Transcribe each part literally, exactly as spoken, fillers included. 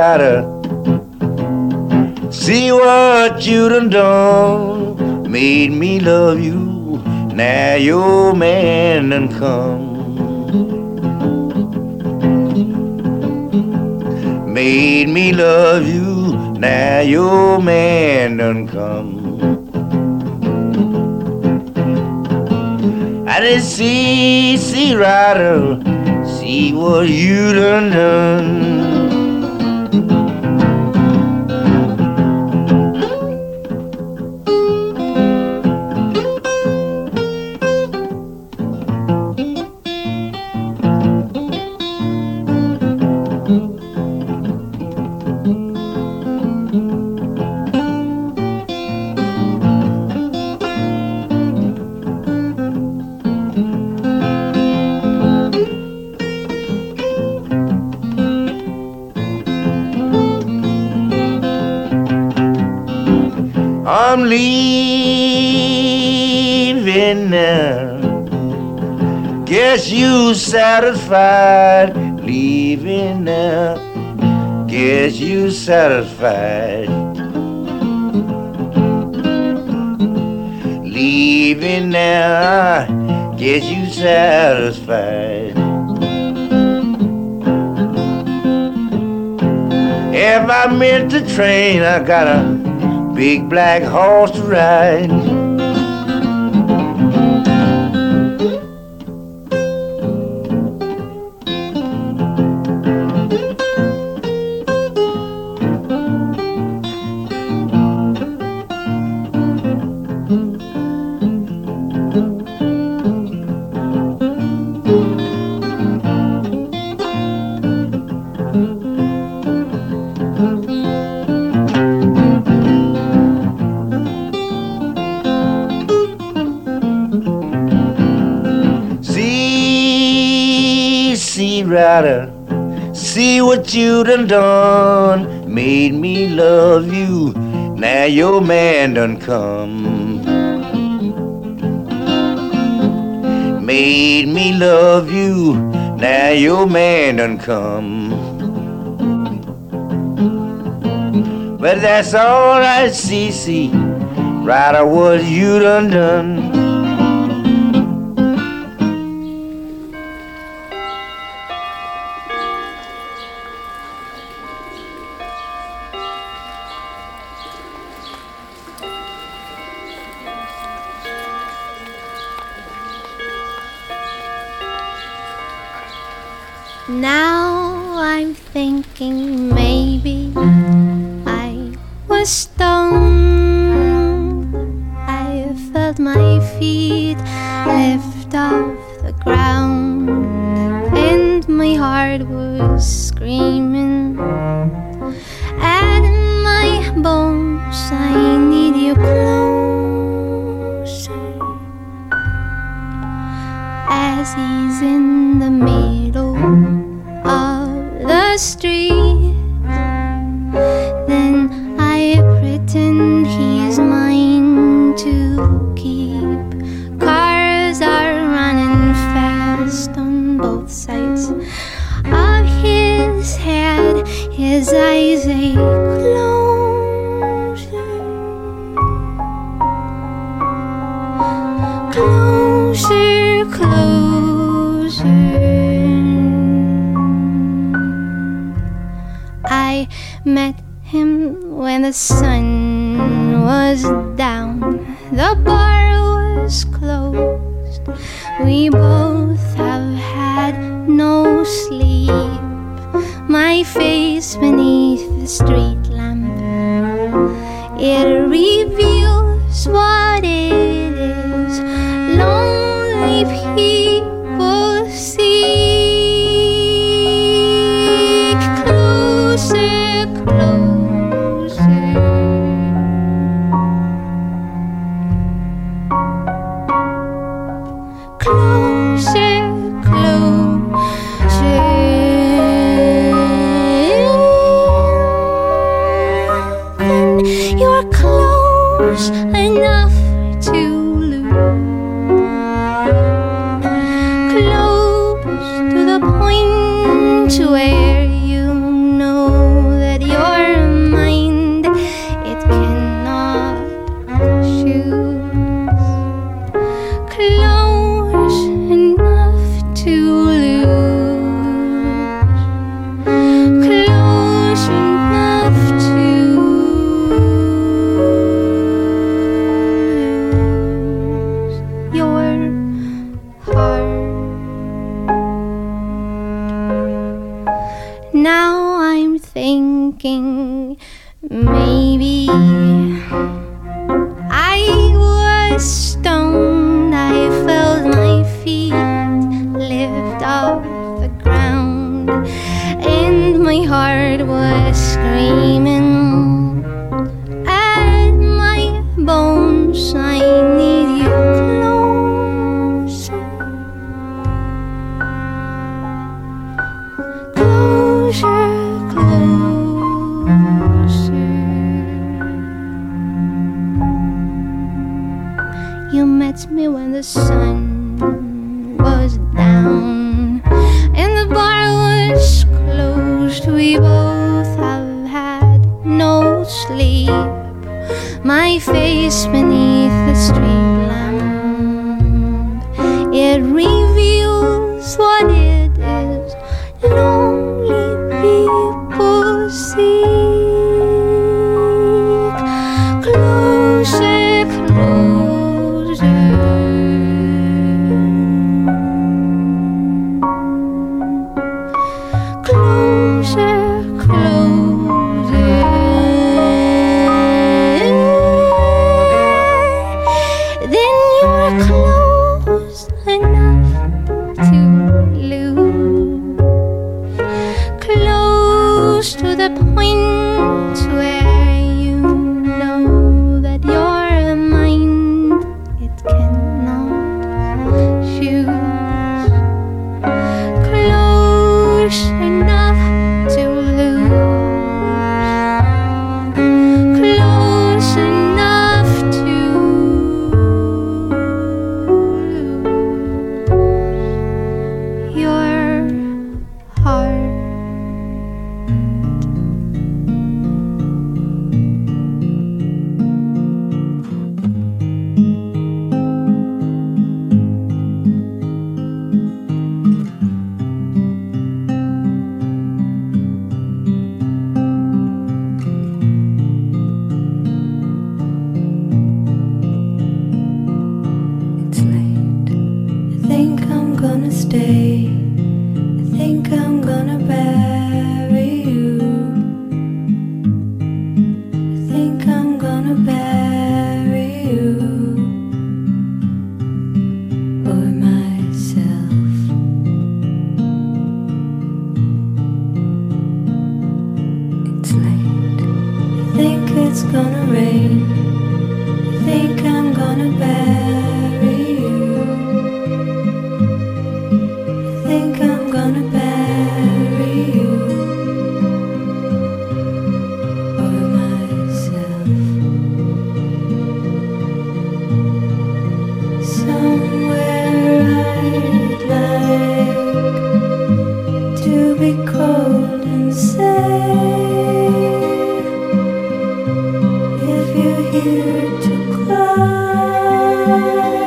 rider. See what you done done, made me love you. Now your man done come, made me love you. Now your man done come. I didn't see, see rider, see what you done done. I'm leaving now. Guess you satisfied. Leaving now. Guess you satisfied. Leaving now. Guess you satisfied. If I meant to train, I gotta. Big black horse to ride. See what you done done, made me love you. Now your man done come, made me love you. Now your man done come. But that's all I see, see, right of what you done done. Now I'm thinking maybe I was stoned. I felt my feet lift off the ground, and my heart was screaming at my bones. I need you closer, as he's in the middle of the street. Then I pretend he's mine to keep. Cars are running fast on both sides of his head. His eyes ache closer, closer, closer. I met him when the sun was down. The bar was closed. We both have had no sleep. My face beneath the street lamp, it reveals what it is lonely people see. Close to the point where you know that Maybe I was stoned, I felt my feet lift off the ground, and my heart was screaming at my bones. I need you closer, closer. Me when the sun was down and the bar was closed, we both have had no sleep. My face beneath the street lamp, it reveals what it is lonely people seek. Closer, closer. Here to climb.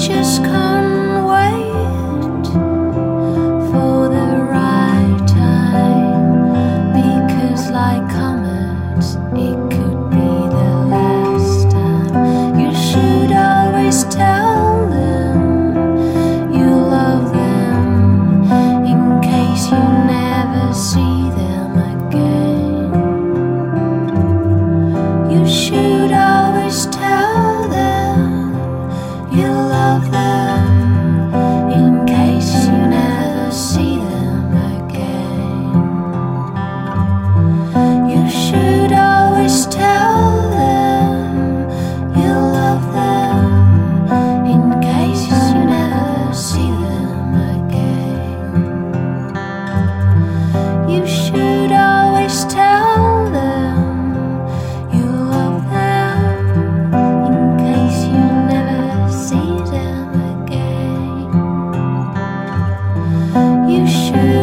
Just can't wait for the ride.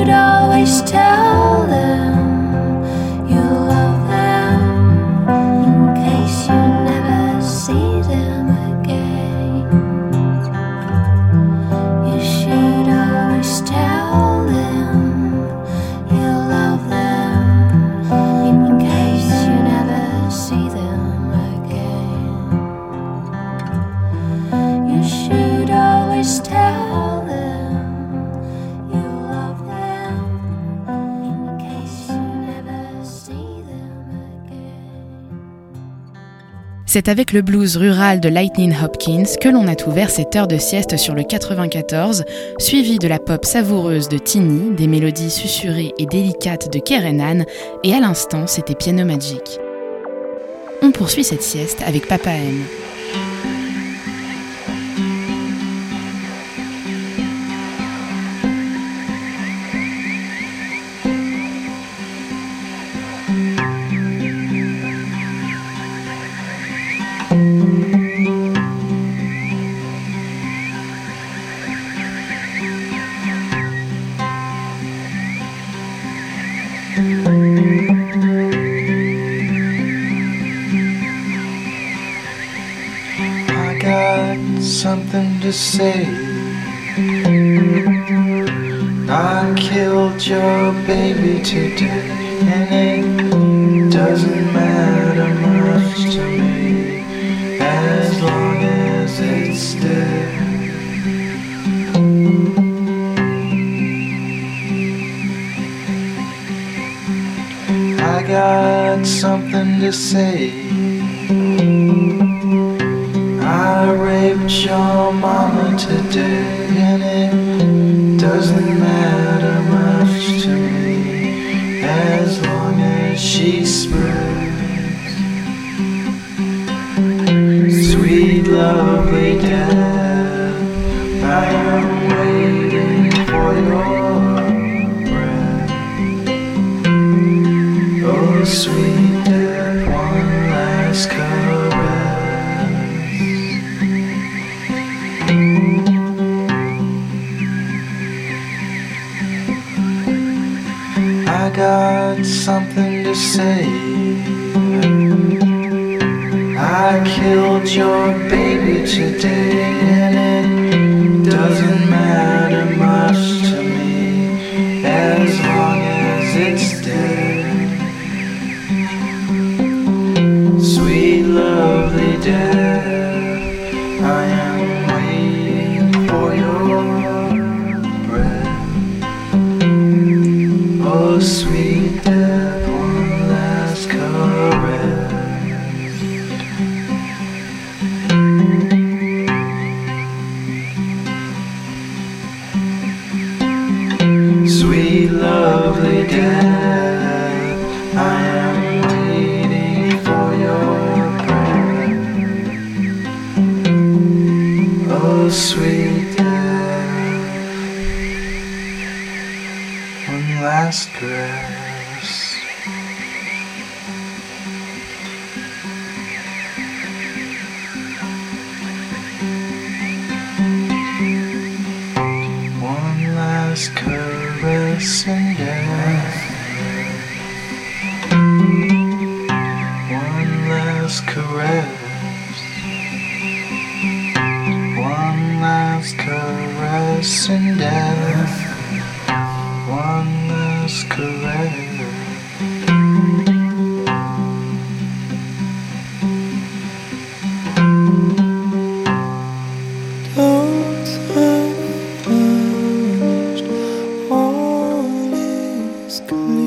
could always tell them you love them in case you never see them again. You should always tell them you love them in case you never see them again. You should always tell. C'est avec le blues rural de Lightnin' Hopkins que l'on a ouvert cette heure de sieste sur le quatre-vingt-quatorze, suivie de la pop savoureuse de Tini, des mélodies susurrées et délicates de Keren Ann, et à l'instant, c'était Piano Magic. On poursuit cette sieste avec Papa M. Something to say. I killed your baby today, and it doesn't matter much to me as long as it's dead. I got something to say. I raped your mama today, and it doesn't matter much to me as long as she spreads sweet, lovely death. I am waiting for your breath. Oh, sweet death, one last caress. I got something to say. I killed your baby today, and it doesn't matter much to me as long as it's dead. Sweet, lovely death, I am waiting for your breath. Oh, sweet. Crying blissfully,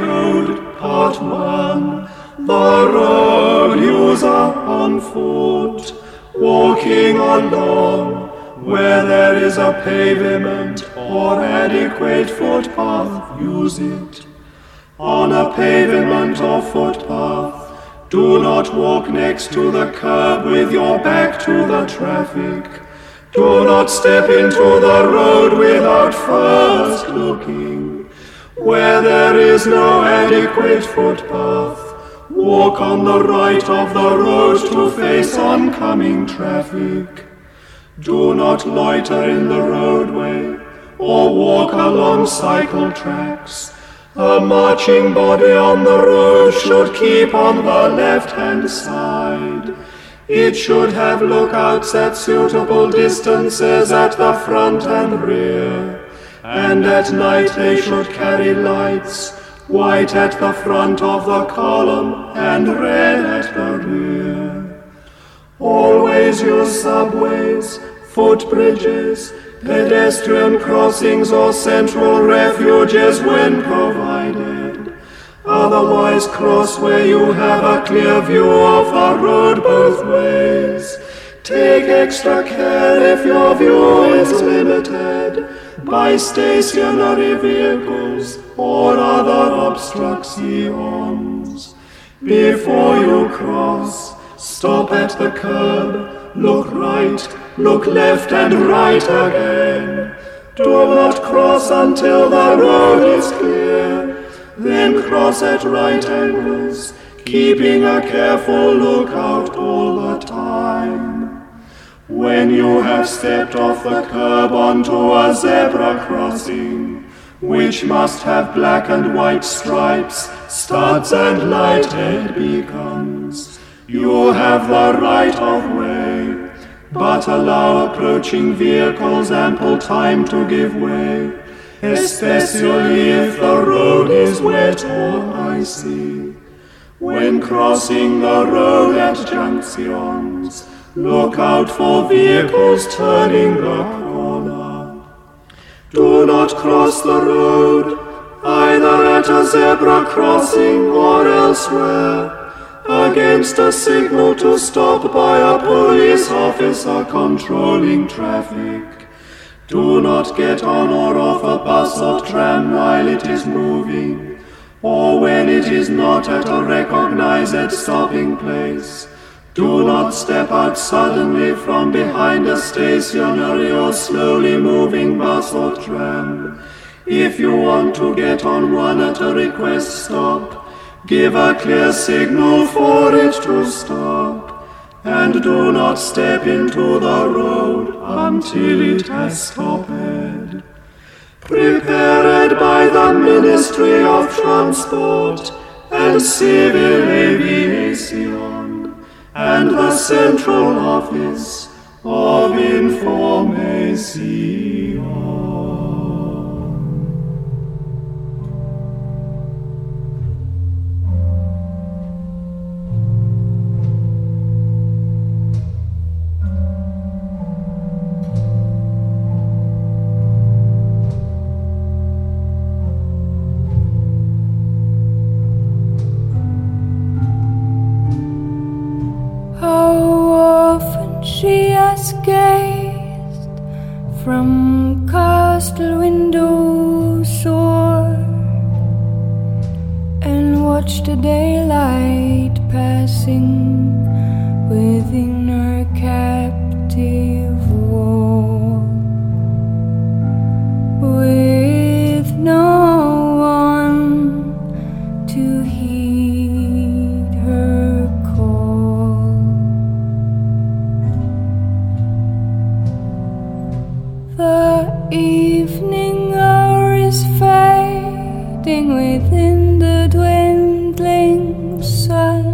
Code, Part One. The road user on foot, walking along where there is a pavement or adequate footpath, use it. On a pavement or footpath, do not walk next to the curb with your back to the traffic. Do not step into the road without first looking. Where there is no adequate footpath, walk on the right of the road to face oncoming traffic. Do not loiter in the roadway or walk along cycle tracks. A marching body on the road should keep on the left-hand side. It should have lookouts at suitable distances at the front and rear. And at night they should carry lights, white at the front of the column and red at the rear. Always use subways, footbridges, pedestrian crossings or central refuges when provided. Otherwise cross where you have a clear view of the road both ways. Take extra care if your view is limited by stationary vehicles or other obstructions. Before you cross, stop at the curb, look right, look left and right again. Do not cross until the road is clear, then cross at right angles, keeping a careful lookout all the time. When you have stepped off the curb onto a zebra crossing, which must have black and white stripes, studs and lighted beacons, you have the right of way, but allow approaching vehicles ample time to give way, especially if the road is wet or icy. When crossing the road at junctions, look out for vehicles turning the corner. Do not cross the road, either at a zebra crossing or elsewhere, against a signal to stop by a police officer controlling traffic. Do not get on or off a bus or tram while it is moving, or when it is not at a recognized stopping place. Do not step out suddenly from behind a stationary or slowly moving bus or tram. If you want to get on one at a request stop, give a clear signal for it to stop, and do not step into the road until it has stopped. Prepared by the Ministry of Transport and Civil Aviation and the Central Office of Information. From castle window soar and watch the daylight passing within her captive wall. With no one to heed her call. Evening hour is fading within the dwindling sun,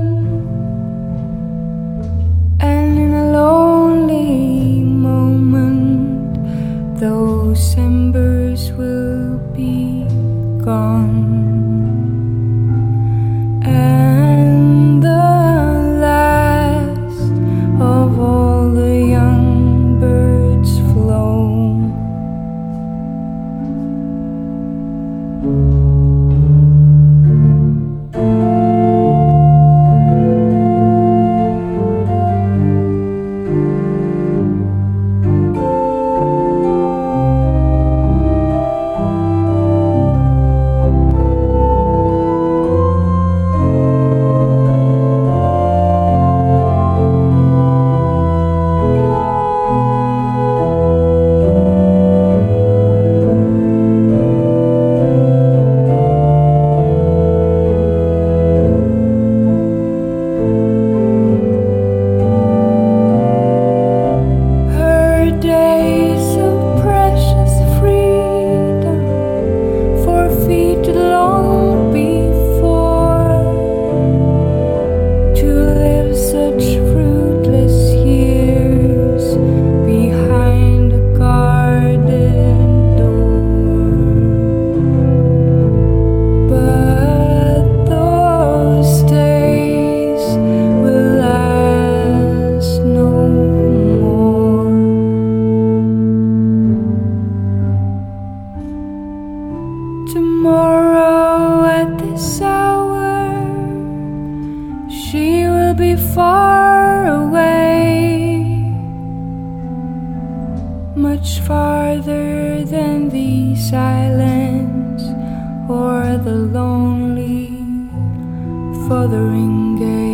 and in a lonely moment those embers will be gone, and the last of all the young birds flown. Thank you. much farther than the silence or the lonely Fotheringay.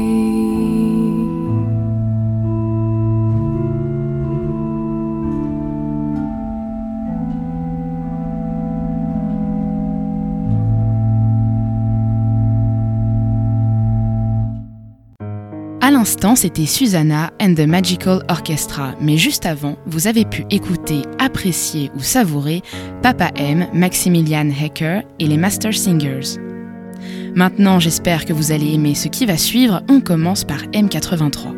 À l'instant, c'était Susanna and the Magical Orchestra, mais juste avant, vous avez pu écouter, apprécier ou savourer Papa M, Maximilian Hecker et les Master Singers. Maintenant, j'espère que vous allez aimer ce qui va suivre. On commence par M quatre-vingt-trois.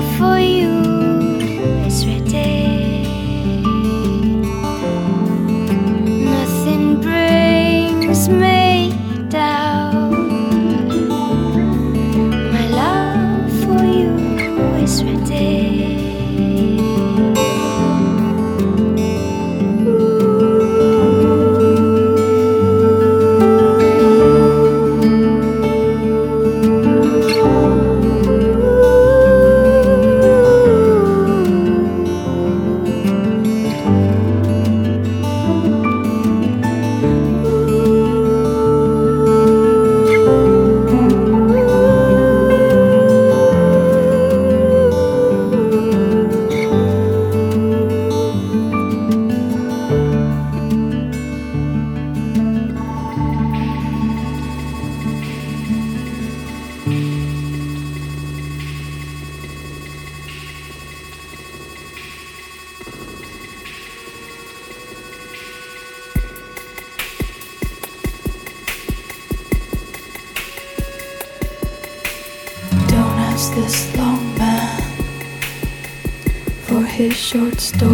love for you is written. Nothing brings me down. My love for you is written. So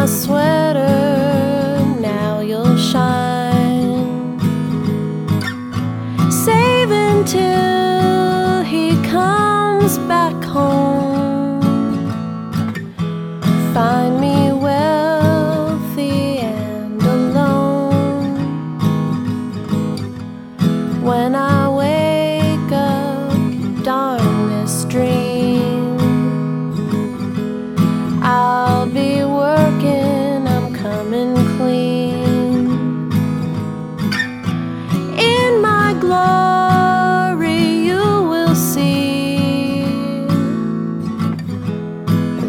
my sweater, now you'll shine. Save until he comes back home. Find me wealthy and alone. When I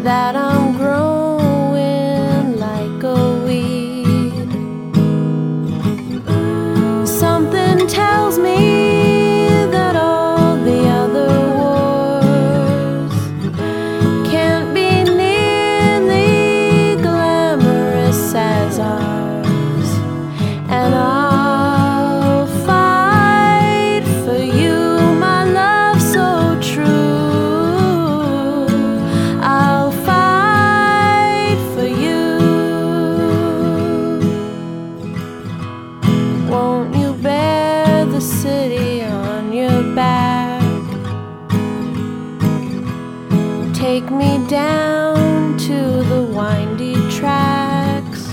that I'm growing like a weed. Something tells me that all the other wars can't be nearly glamorous as ours, and I'll fight for you, my love, so true. I'll take me down to the windy tracks.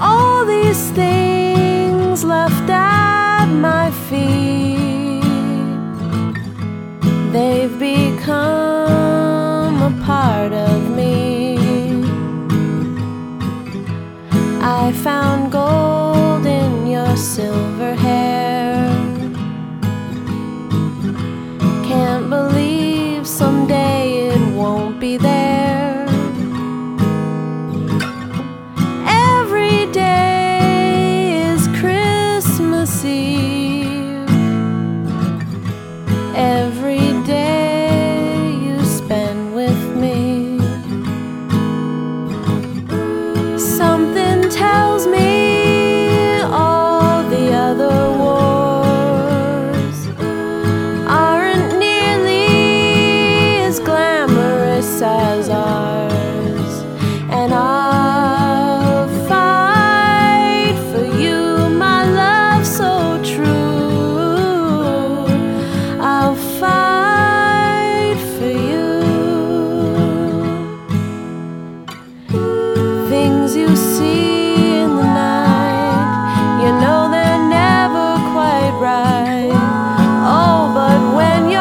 All these things left at my feet, they've become a part of me. I found gold in your silver hair. Can't believe someday it won't be there. Every day is Christmas Eve. Every day you spend with me. Something tells me all the other as ours, and I'll fight for you, my love, so true. I'll fight for you. Things you see in the night, you know they're never quite right. Oh, but when you're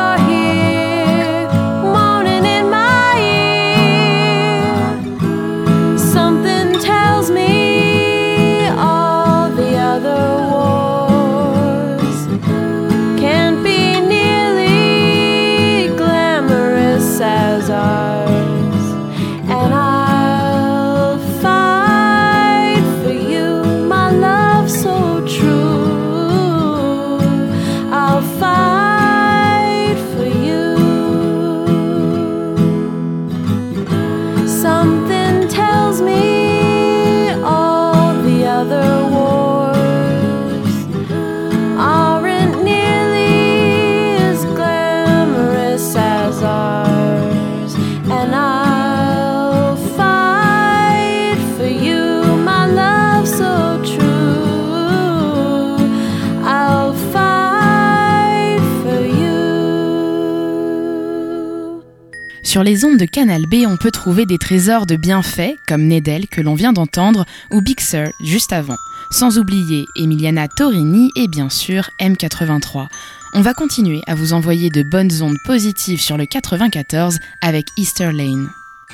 Sur les ondes de Canal B, on peut trouver des trésors de bienfaits, comme Nedelle, que l'on vient d'entendre, ou Big Sir, juste avant. Sans oublier Emiliana Torrini et bien sûr M quatre-vingt-trois. On va continuer à vous envoyer de bonnes ondes positives sur le quatre-vingt-quatorze avec Eastern Lane.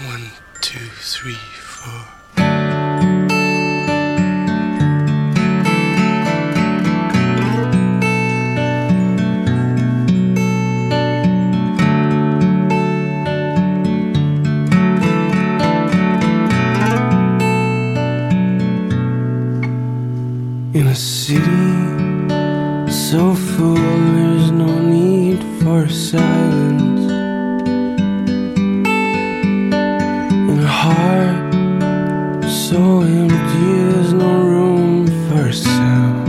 One, two, three, four. In a city so full, there's no need for silence. In a heart so empty, there's no room for sound.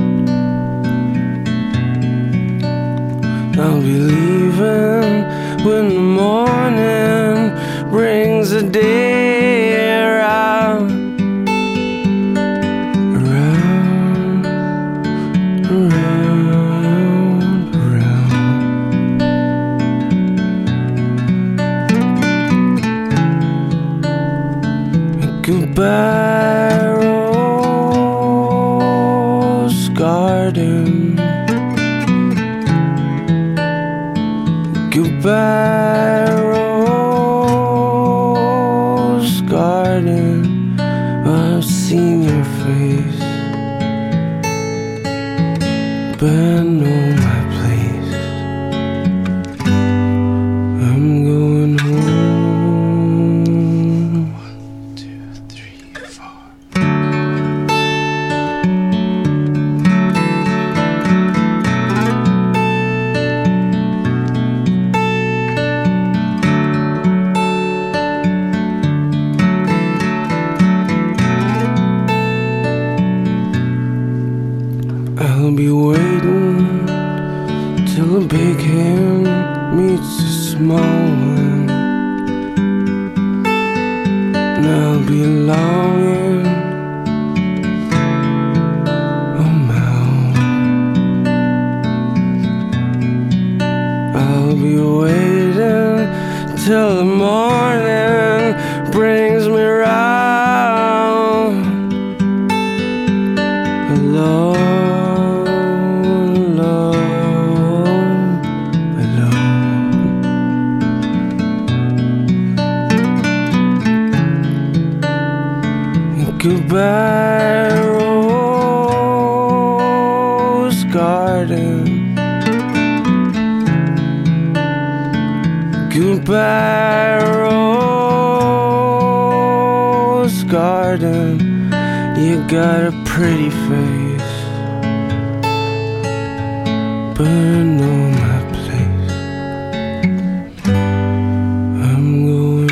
I'll be leaving when the morning brings the day. Barrow's garden, I've seen your face, but no my place. I'm going home. One, two, three, four. I'll be waiting till a big hand meets a small one, and I'll be longing on my own. I'll be waiting till the morning brings me round alone. Goodbye, Rose Garden. Goodbye, Rose Garden. You got a pretty face, but I know my place. I'm going.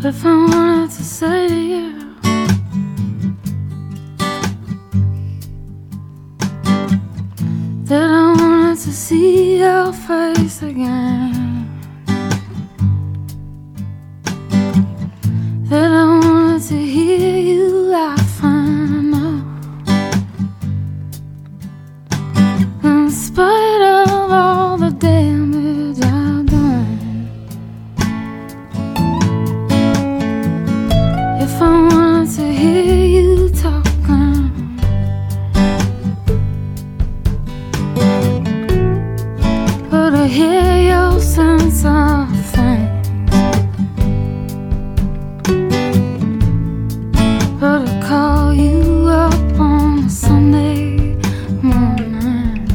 If I wanted to say to you, that I wanted to see your face again, that I wanted to hear you laugh, I know, in spite of all the damage I've done. If I wanted to hear you talking, but I hear your sense of things, but I call you up on a Sunday morning,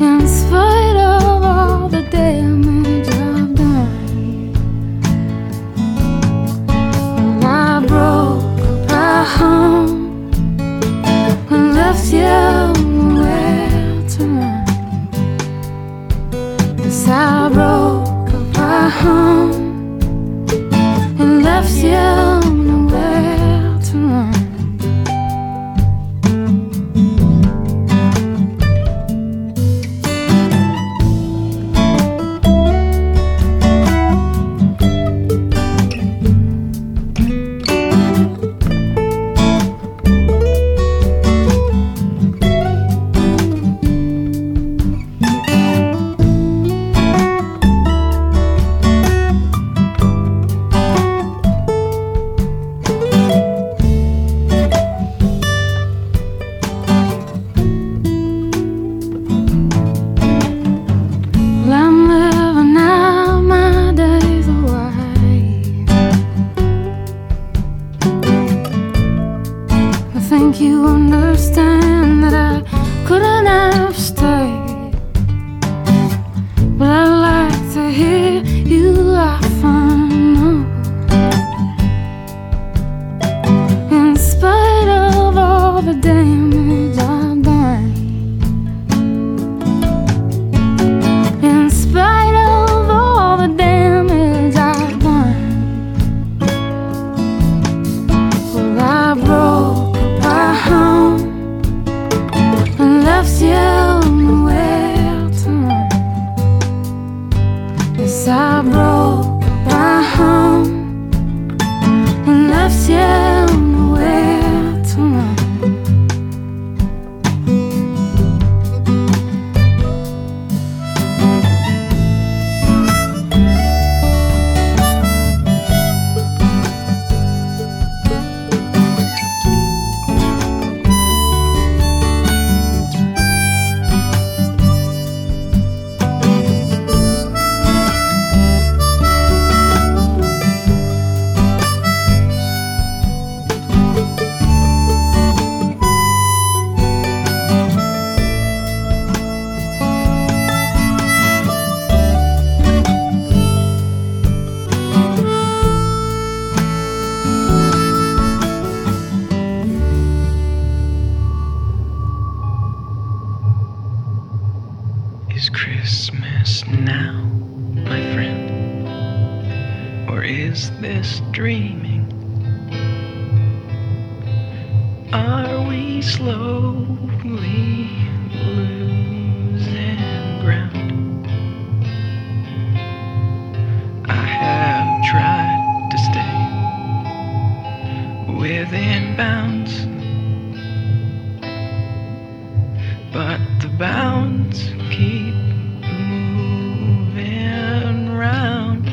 in spite of all the damage I've done. Well, I broke my home and left you nowhere to run. Yes, I broke my home and left you nowhere to run. Is Christmas now, my friend? Or is this dreaming? Are we slowly losing ground? I have tried to stay within bounds, but the bounds keep moving round.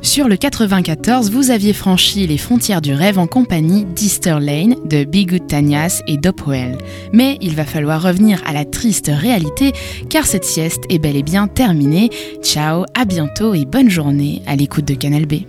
Sur le quatre-vingt-quatorze, vous aviez franchi les frontières du rêve en compagnie d'Eastern Lane, de Be Good Tanyas et d'Opwell. Mais il va falloir revenir à la triste réalité, car cette sieste est bel et bien terminée. Ciao, à bientôt et bonne journée à l'écoute de Canal B.